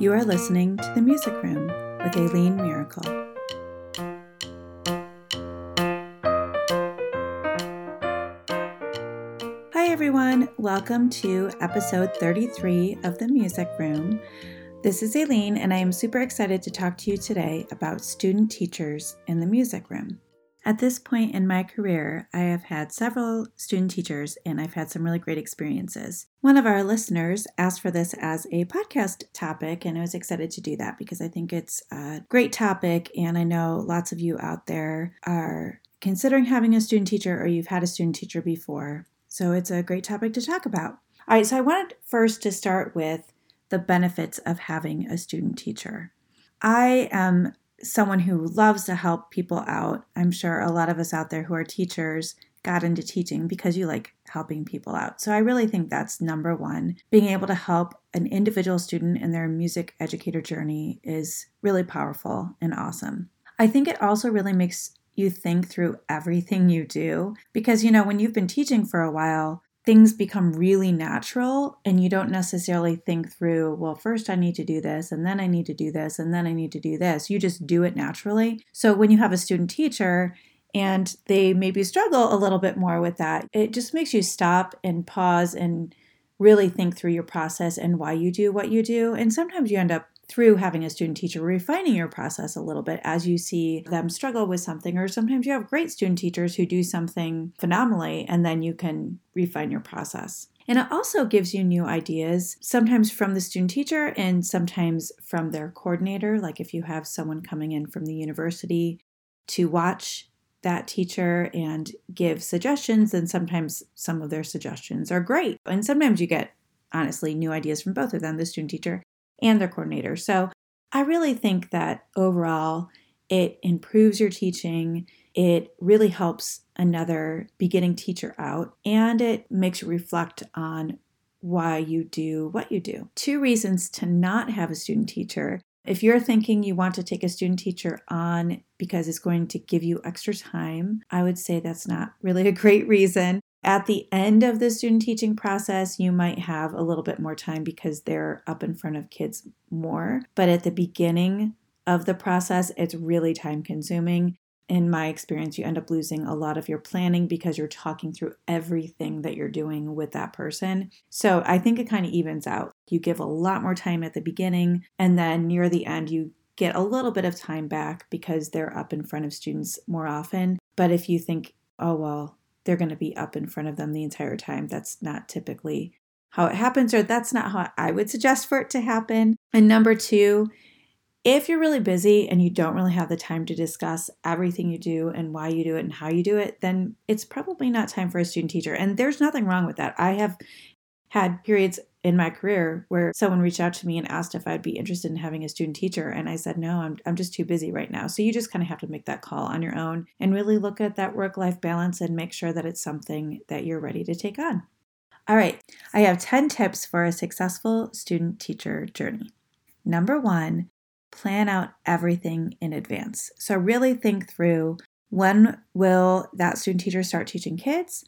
You are listening to The Music Room with Aileen Miracle. Hi everyone, welcome to episode 33 of The Music Room. This is Aileen and I am super excited to talk to you today about student teachers in the music room. At this point in my career, I have had several student teachers and I've had some really great experiences. One of our listeners asked for this as a podcast topic and I was excited to do that because I think it's a great topic and I know lots of you out there are considering having a student teacher or you've had a student teacher before. So it's a great topic to talk about. All right, so I wanted first to start with the benefits of having a student teacher. I am someone who loves to help people out. I'm sure a lot of us out there who are teachers got into teaching because you like helping people out. So I really think that's number one. Being able to help an individual student in their music educator journey is really powerful and awesome. I think it also really makes you think through everything you do because, you know, when you've been teaching for a while, things become really natural and you don't necessarily think through, well, first I need to do this, and then I need to do this, and then I need to do this. You just do it naturally. So when you have a student teacher and they maybe struggle a little bit more with that, it just makes you stop and pause and really think through your process and why you do what you do. And sometimes you end up, through having a student teacher, refining your process a little bit as you see them struggle with something, or sometimes you have great student teachers who do something phenomenally and then you can refine your process. And it also gives you new ideas, sometimes from the student teacher and sometimes from their coordinator. Like if you have someone coming in from the university to watch that teacher and give suggestions, and sometimes some of their suggestions are great. And sometimes you get, honestly, new ideas from both of them, the student teacher and their coordinator. So I really think that overall, it improves your teaching. It really helps another beginning teacher out, and it makes you reflect on why you do what you do. Two reasons to not have a student teacher. If you're thinking you want to take a student teacher on because it's going to give you extra time, I would say that's not really a great reason. At the end of the student teaching process, you might have a little bit more time because they're up in front of kids more. But at the beginning of the process, it's really time consuming. In my experience, you end up losing a lot of your planning because you're talking through everything that you're doing with that person. So I think it kind of evens out. You give a lot more time at the beginning, and then near the end, you get a little bit of time back because they're up in front of students more often. But if you think, oh, well, they're going to be up in front of them the entire time. That's not typically how it happens, or that's not how I would suggest for it to happen. And number two, if you're really busy and you don't really have the time to discuss everything you do and why you do it and how you do it, then it's probably not time for a student teacher. And there's nothing wrong with that. I have had periods in my career where someone reached out to me and asked if I'd be interested in having a student teacher. And I said, no, I'm just too busy right now. So you just kind of have to make that call on your own and really look at that work-life balance and make sure that it's something that you're ready to take on. All right, I have 10 tips for a successful student teacher journey. Number one, plan out everything in advance. So really think through, when will that student teacher start teaching kids?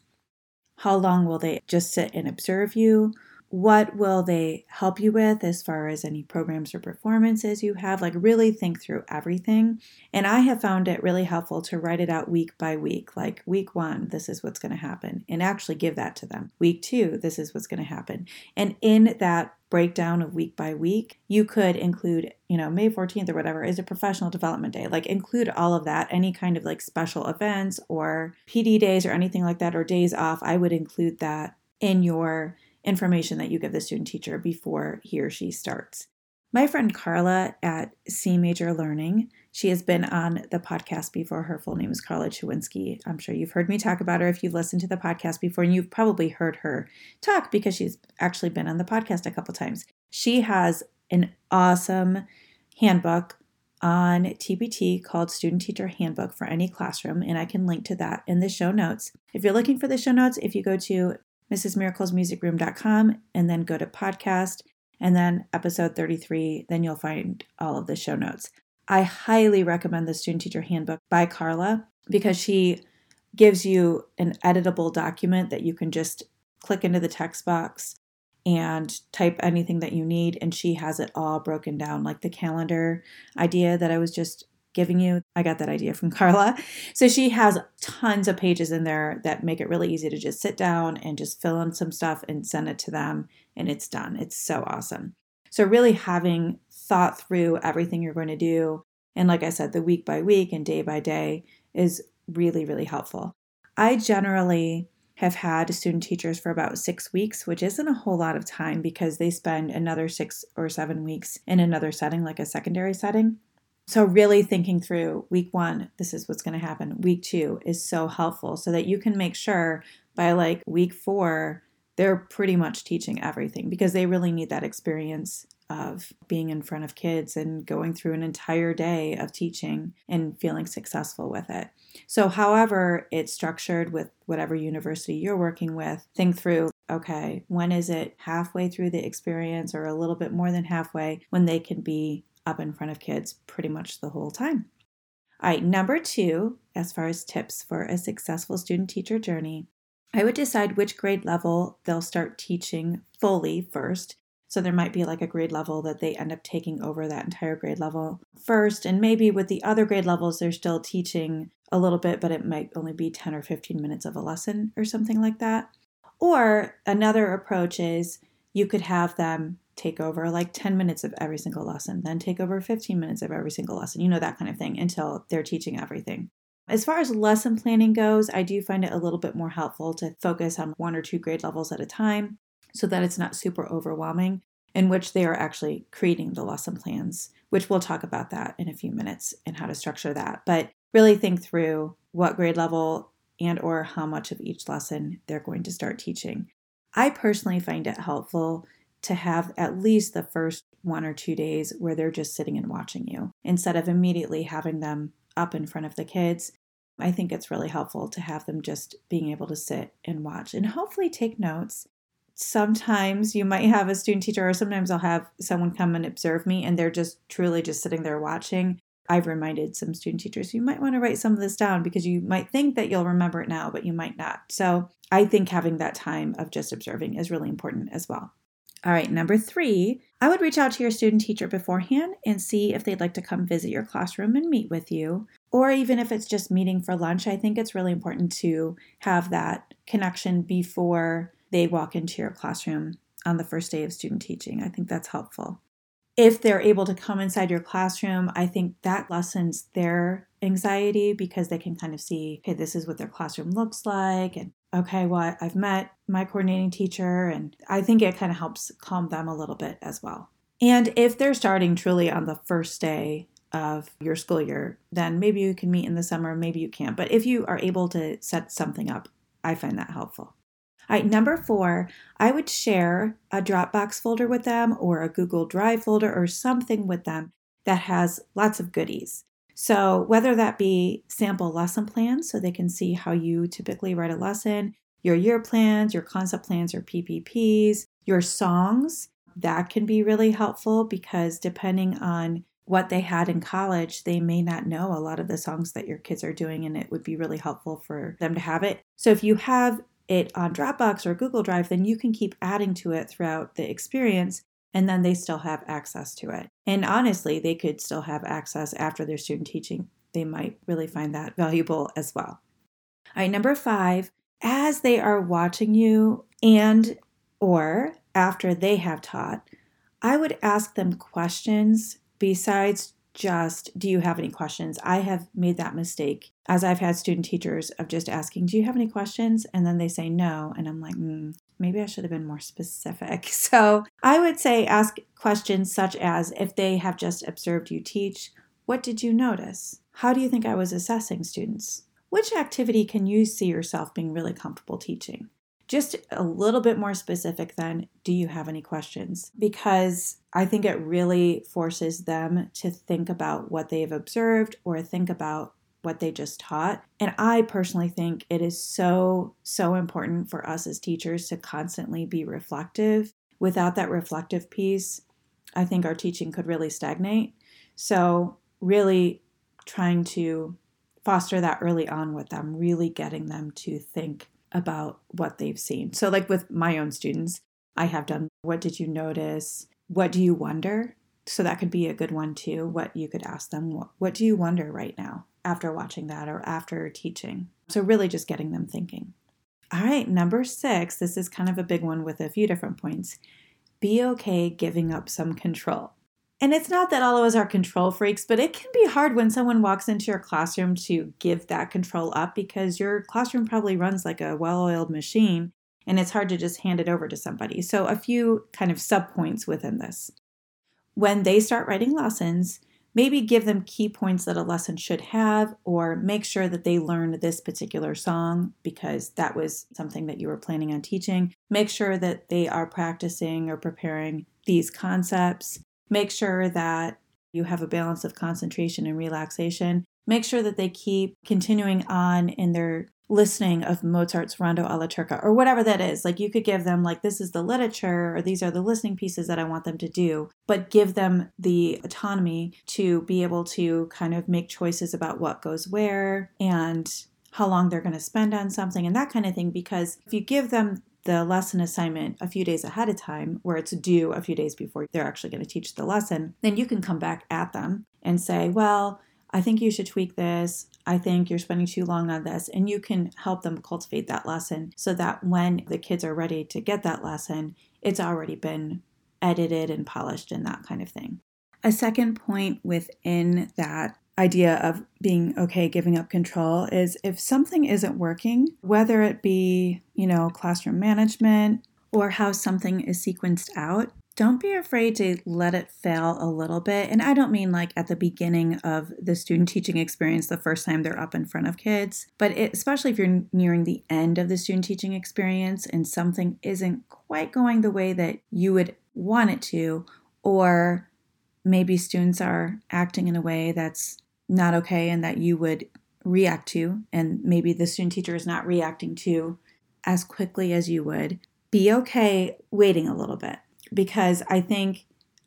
How long will they just sit and observe you? What will they help you with as far as any programs or performances you have? Like really think through everything. And I have found it really helpful to write it out week by week. Like week one, this is what's going to happen. And actually give that to them. Week two, this is what's going to happen. And in that breakdown of week by week, you could include, you know, May 14th or whatever is a professional development day. Like include all of that, any kind of like special events or PD days or anything like that or days off. I would include that in your information that you give the student teacher before he or she starts. My friend Carla at C Major Learning, she has been on the podcast before. Her full name is Carla Chawinski. I'm sure you've heard me talk about her if you've listened to the podcast before, and you've probably heard her talk because she's actually been on the podcast a couple times. She has an awesome handbook on TPT called Student Teacher Handbook for Any Classroom, and I can link to that in the show notes. If you're looking for the show notes, if you go to MrsMiraclesMusicRoom.com and then go to podcast and then episode 33, then you'll find all of the show notes. I highly recommend the Student Teacher Handbook by Carla because she gives you an editable document that you can just click into the text box and type anything that you need. And she has it all broken down, like the calendar idea that I was just giving you. I got that idea from Carla. So she has tons of pages in there that make it really easy to just sit down and just fill in some stuff and send it to them. And it's done. It's so awesome. So really having thought through everything you're going to do. And like I said, the week by week and day by day is really, really helpful. I generally have had student teachers for about 6 weeks, which isn't a whole lot of time because they spend another 6 or 7 weeks in another setting, like a secondary setting. So really thinking through week 1, this is what's going to happen. Week 2 is so helpful so that you can make sure by like week 4, they're pretty much teaching everything because they really need that experience of being in front of kids and going through an entire day of teaching and feeling successful with it. So however it's structured with whatever university you're working with, think through, okay, when is it halfway through the experience or a little bit more than halfway when they can be up in front of kids pretty much the whole time. All right, number 2, as far as tips for a successful student teacher journey, I would decide which grade level they'll start teaching fully first. So there might be like a grade level that they end up taking over that entire grade level first. And maybe with the other grade levels, they're still teaching a little bit, but it might only be 10 or 15 minutes of a lesson or something like that. Or another approach is you could have them take over like 10 minutes of every single lesson, then take over 15 minutes of every single lesson, you know, that kind of thing until they're teaching everything. As far as lesson planning goes, I do find it a little bit more helpful to focus on 1 or 2 grade levels at a time so that it's not super overwhelming, in which they are actually creating the lesson plans, which we'll talk about that in a few minutes and how to structure that. But really think through what grade level and or how much of each lesson they're going to start teaching. I personally find it helpful to have at least the first 1 or 2 days where they're just sitting and watching you instead of immediately having them up in front of the kids. I think it's really helpful to have them just being able to sit and watch and hopefully take notes. Sometimes you might have a student teacher, or sometimes I'll have someone come and observe me and they're just truly just sitting there watching. I've reminded some student teachers, you might want to write some of this down because you might think that you'll remember it now, but you might not. So I think having that time of just observing is really important as well. All right, number 3, I would reach out to your student teacher beforehand and see if they'd like to come visit your classroom and meet with you. Or even if it's just meeting for lunch, I think it's really important to have that connection before they walk into your classroom on the first day of student teaching. I think that's helpful. If they're able to come inside your classroom, I think that lessens their anxiety because they can kind of see, okay, this is what their classroom looks like. And okay, well, I've met my coordinating teacher, and I think it kind of helps calm them a little bit as well. And if they're starting truly on the first day of your school year, then maybe you can meet in the summer, maybe you can't. But if you are able to set something up, I find that helpful. All right, number 4, I would share a Dropbox folder with them or a Google Drive folder or something with them that has lots of goodies. So whether that be sample lesson plans, so they can see how you typically write a lesson, your year plans, your concept plans, your PPPs, your songs, that can be really helpful because depending on what they had in college, they may not know a lot of the songs that your kids are doing, and it would be really helpful for them to have it. So if you have it on Dropbox or Google Drive, then you can keep adding to it throughout the experience, and then they still have access to it. And honestly, they could still have access after their student teaching. They might really find that valuable as well. All right, number 5, as they are watching you and or after they have taught, I would ask them questions besides just, do you have any questions? I have made that mistake as I've had student teachers of just asking, do you have any questions? And then they say no. And I'm like, maybe I should have been more specific. So I would say ask questions such as, if they have just observed you teach, what did you notice? How do you think I was assessing students? Which activity can you see yourself being really comfortable teaching? Just a little bit more specific than, do you have any questions? Because I think it really forces them to think about what they've observed or think about what they just taught. And I personally think it is so, so important for us as teachers to constantly be reflective. Without that reflective piece, I think our teaching could really stagnate. So really trying to foster that early on with them, really getting them to think about what they've seen. So like with my own students, I have done. What did you notice? What do you wonder? So that could be a good one too. What you could ask them, what do you wonder right now after watching that or after teaching? So really just getting them thinking. All right, number 6, this is kind of a big one with a few different points. Be okay giving up some control. And it's not that all of us are control freaks, but it can be hard when someone walks into your classroom to give that control up because your classroom probably runs like a well-oiled machine and it's hard to just hand it over to somebody. So a few kind of sub-points within this. When they start writing lessons, maybe give them key points that a lesson should have, or make sure that they learned this particular song because that was something that you were planning on teaching. Make sure that they are practicing or preparing these concepts. Make sure that you have a balance of concentration and relaxation. Make sure that they keep continuing on in their listening of Mozart's Rondo alla Turca or whatever that is. Like you could give them like, this is the literature or these are the listening pieces that I want them to do, but give them the autonomy to be able to kind of make choices about what goes where and how long they're going to spend on something and that kind of thing. Because if you give them the lesson assignment a few days ahead of time where it's due a few days before they're actually going to teach the lesson, then you can come back at them and say, well, I think you should tweak this. I think you're spending too long on this. And you can help them cultivate that lesson so that when the kids are ready to get that lesson, it's already been edited and polished and that kind of thing. A second point within that idea of being okay giving up control is if something isn't working, whether it be, classroom management or how something is sequenced out, don't be afraid to let it fail a little bit. And I don't mean like at the beginning of the student teaching experience, the first time they're up in front of kids, but especially if you're nearing the end of the student teaching experience and something isn't quite going the way that you would want it to, or maybe students are acting in a way that's not okay and that you would react to, and maybe the student teacher is not reacting to as quickly as you would, be okay waiting a little bit. Because I think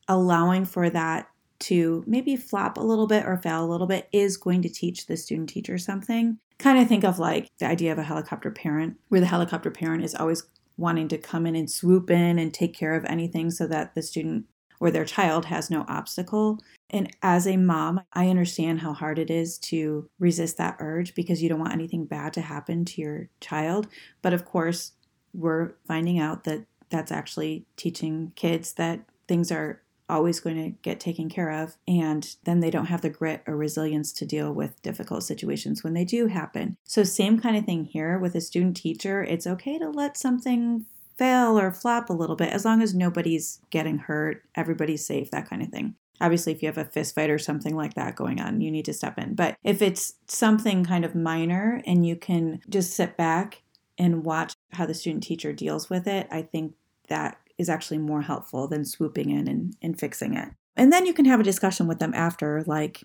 allowing for that to maybe flop a little bit or fail a little bit is going to teach the student teacher something. Kind of think of like the idea of a helicopter parent, where the helicopter parent is always wanting to come in and swoop in and take care of anything so that the student or their child has no obstacle. And as a mom, I understand how hard it is to resist that urge because you don't want anything bad to happen to your child. But of course, we're finding out that that's actually teaching kids that things are always going to get taken care of, and then they don't have the grit or resilience to deal with difficult situations when they do happen. So same kind of thing here with a student teacher. It's okay to let something fail or flop a little bit as long as nobody's getting hurt, everybody's safe, that kind of thing. Obviously, if you have a fist fight or something like that going on, you need to step in. But if it's something kind of minor and you can just sit back and watch how the student teacher deals with it, I think that is actually more helpful than swooping in and fixing it. And then you can have a discussion with them after, like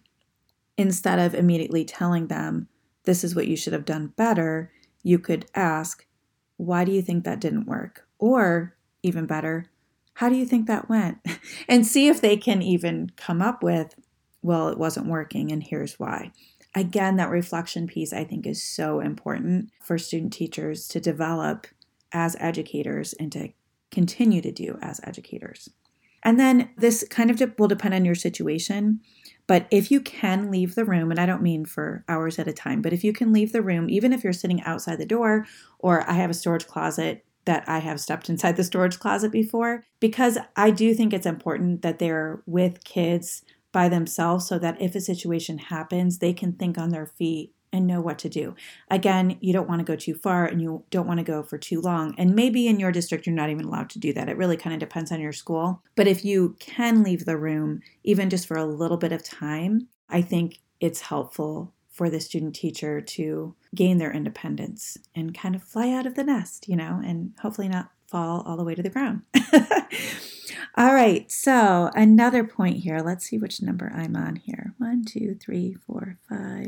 instead of immediately telling them, this is what you should have done better, you could ask, why do you think that didn't work? Or even better, how do you think that went? And see if they can even come up with, well, it wasn't working and here's why. Again, that reflection piece I think is so important for student teachers to develop as educators and to continue to do as educators. And then this kind of will depend on your situation, but if you can leave the room, and I don't mean for hours at a time, but if you can leave the room, even if you're sitting outside the door, or I have a storage closet that I have stepped inside the storage closet before, because I do think it's important that they're with kids by themselves so that if a situation happens, they can think on their feet and know what to do. Again, you don't want to go too far and you don't want to go for too long. And maybe in your district, you're not even allowed to do that. It really kind of depends on your school. But if you can leave the room, even just for a little bit of time, I think it's helpful for the student teacher to gain their independence and kind of fly out of the nest, and hopefully not fall all the way to the ground. All right, so another point here. Let's see which number I'm on here. 1, 2, 3, 4, 5,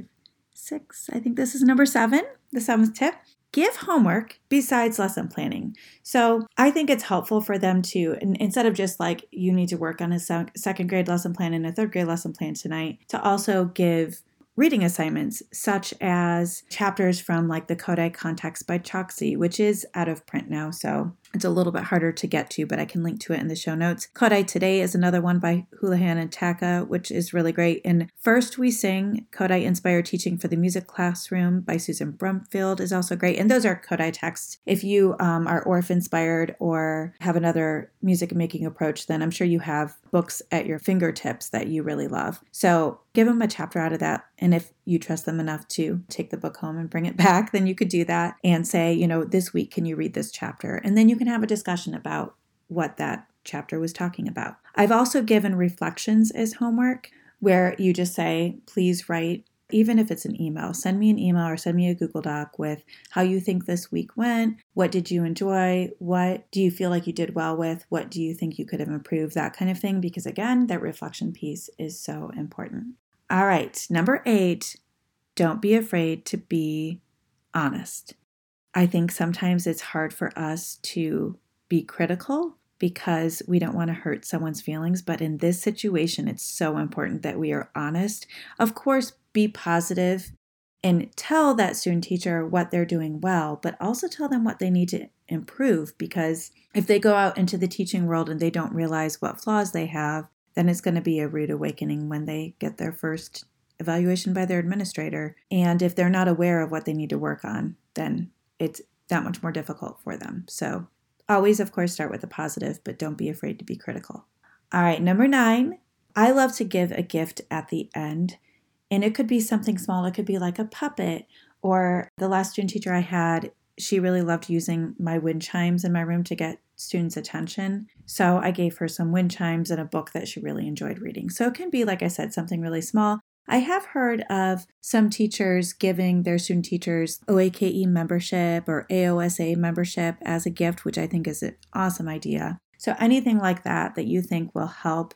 6. I think this is number 7, the 7th tip. Give homework besides lesson planning. So I think it's helpful for them to, instead of just like you need to work on a second grade lesson plan and a third grade lesson plan tonight, to also give reading assignments, such as chapters from like the Kodai Context by Choksy, which is out of print now. So It's a little bit harder to get to, but I can link to it in the show notes. Kodai Today is another one by Houlihan and Taka, which is really great. And First We Sing, Kodai Inspired Teaching for the Music Classroom by Susan Brumfield is also great. And those are Kodai texts. If you are Orff inspired or have another music making approach, then I'm sure you have books at your fingertips that you really love. So give them a chapter out of that. And if you trust them enough to take the book home and bring it back, then you could do that and say, you know, this week, can you read this chapter? And then you can have a discussion about what that chapter was talking about. I've also given reflections as homework, where you just say, please write, even if it's an email, send me an email or send me a Google Doc with how you think this week went. What did you enjoy? What do you feel like you did well with? What do you think you could have improved? That kind of thing. Because again, that reflection piece is so important. All right. 8, don't be afraid to be honest. I think sometimes it's hard for us to be critical because we don't want to hurt someone's feelings. But in this situation, it's so important that we are honest. Of course, be positive and tell that student teacher what they're doing well, but also tell them what they need to improve, because if they go out into the teaching world and they don't realize what flaws they have, then it's going to be a rude awakening when they get their first evaluation by their administrator. And if they're not aware of what they need to work on, then it's that much more difficult for them. So always, of course, start with the positive, but don't be afraid to be critical. All right, 9, I love to give a gift at the end. And it could be something small. It could be like a puppet, or the last student teacher I had, she really loved using my wind chimes in my room to get students' attention. So I gave her some wind chimes and a book that she really enjoyed reading. So it can be, like I said, something really small. I have heard of some teachers giving their student teachers OAKE membership or AOSA membership as a gift, which I think is an awesome idea. So anything like that that you think will help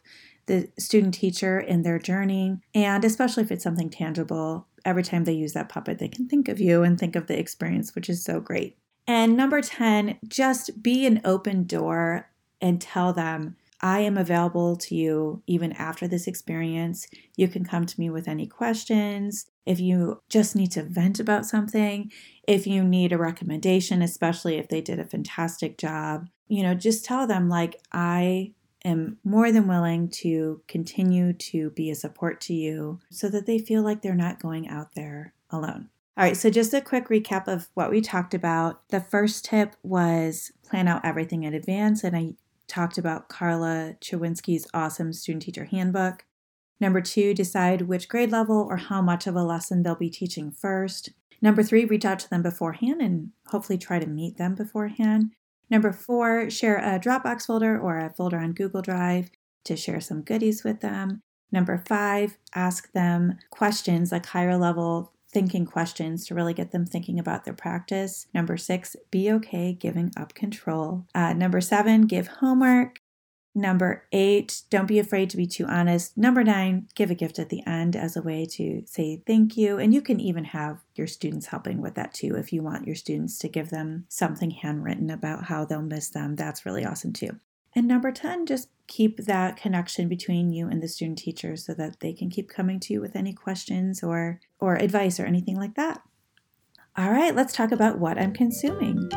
the student teacher in their journey, and especially if it's something tangible, every time they use that puppet, they can think of you and think of the experience, which is so great. And 10, just be an open door and tell them, I am available to you even after this experience. You can come to me with any questions. If you just need to vent about something, if you need a recommendation, especially if they did a fantastic job, you know, just tell them, like, I am more than willing to continue to be a support to you, so that they feel like they're not going out there alone. All right, so just a quick recap of what we talked about. The first tip was plan out everything in advance, and I talked about Carla Chawinski's awesome student teacher handbook. 2, decide which grade level or how much of a lesson they'll be teaching first. 3, reach out to them beforehand and hopefully try to meet them beforehand. 4, share a Dropbox folder or a folder on Google Drive to share some goodies with them. 5, ask them questions, like higher level thinking questions, to really get them thinking about their practice. 6, be okay giving up control. 7, give homework. 8, don't be afraid to be too honest. 9, give a gift at the end as a way to say thank you. And you can even have your students helping with that too. If you want your students to give them something handwritten about how they'll miss them, that's really awesome too. And 10, just keep that connection between you and the student teacher so that they can keep coming to you with any questions or advice or anything like that. All right, let's talk about what I'm consuming.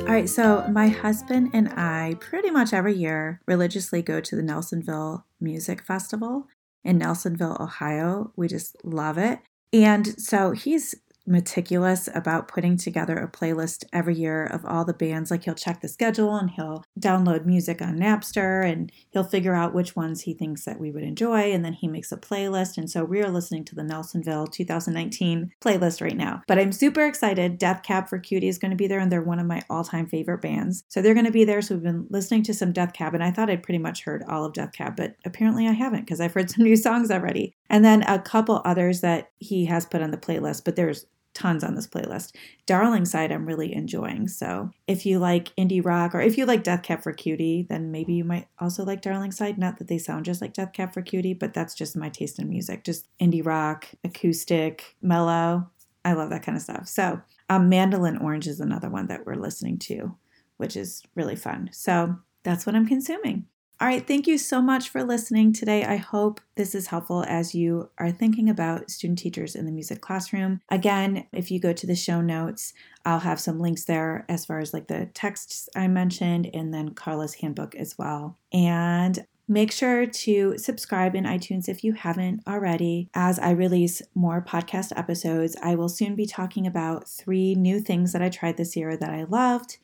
All right, so my husband and I pretty much every year religiously go to the Nelsonville Music Festival in Nelsonville, Ohio. We just love it. And so he's meticulous about putting together a playlist every year of all the bands. Like, he'll check the schedule and he'll download music on Napster and he'll figure out which ones he thinks that we would enjoy. And then he makes a playlist. And so we are listening to the Nelsonville 2019 playlist right now. But I'm super excited. Death Cab for Cutie is going to be there, and they're one of my all-time favorite bands. So they're going to be there. So we've been listening to some Death Cab, and I thought I'd pretty much heard all of Death Cab, but apparently I haven't, because I've heard some new songs already. And then a couple others that he has put on the playlist, but there's tons on this playlist. Darling Side, I'm really enjoying. So if you like indie rock, or if you like Death Cab for Cutie, then maybe you might also like Darling Side. Not that they sound just like Death Cab for Cutie, but that's just my taste in music. Just indie rock, acoustic, mellow. I love that kind of stuff. So Mandolin Orange is another one that we're listening to, which is really fun. So that's what I'm consuming. All right, thank you so much for listening today. I hope this is helpful as you are thinking about student teachers in the music classroom. Again, if you go to the show notes, I'll have some links there as far as like the texts I mentioned and then Carla's handbook as well. And make sure to subscribe in iTunes if you haven't already. As I release more podcast episodes, I will soon be talking about 3 new things that I tried this year that I loved.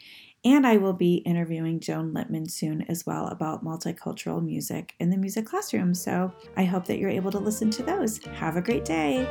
And I will be interviewing Joan Lippman soon as well about multicultural music in the music classroom. So I hope that you're able to listen to those. Have a great day.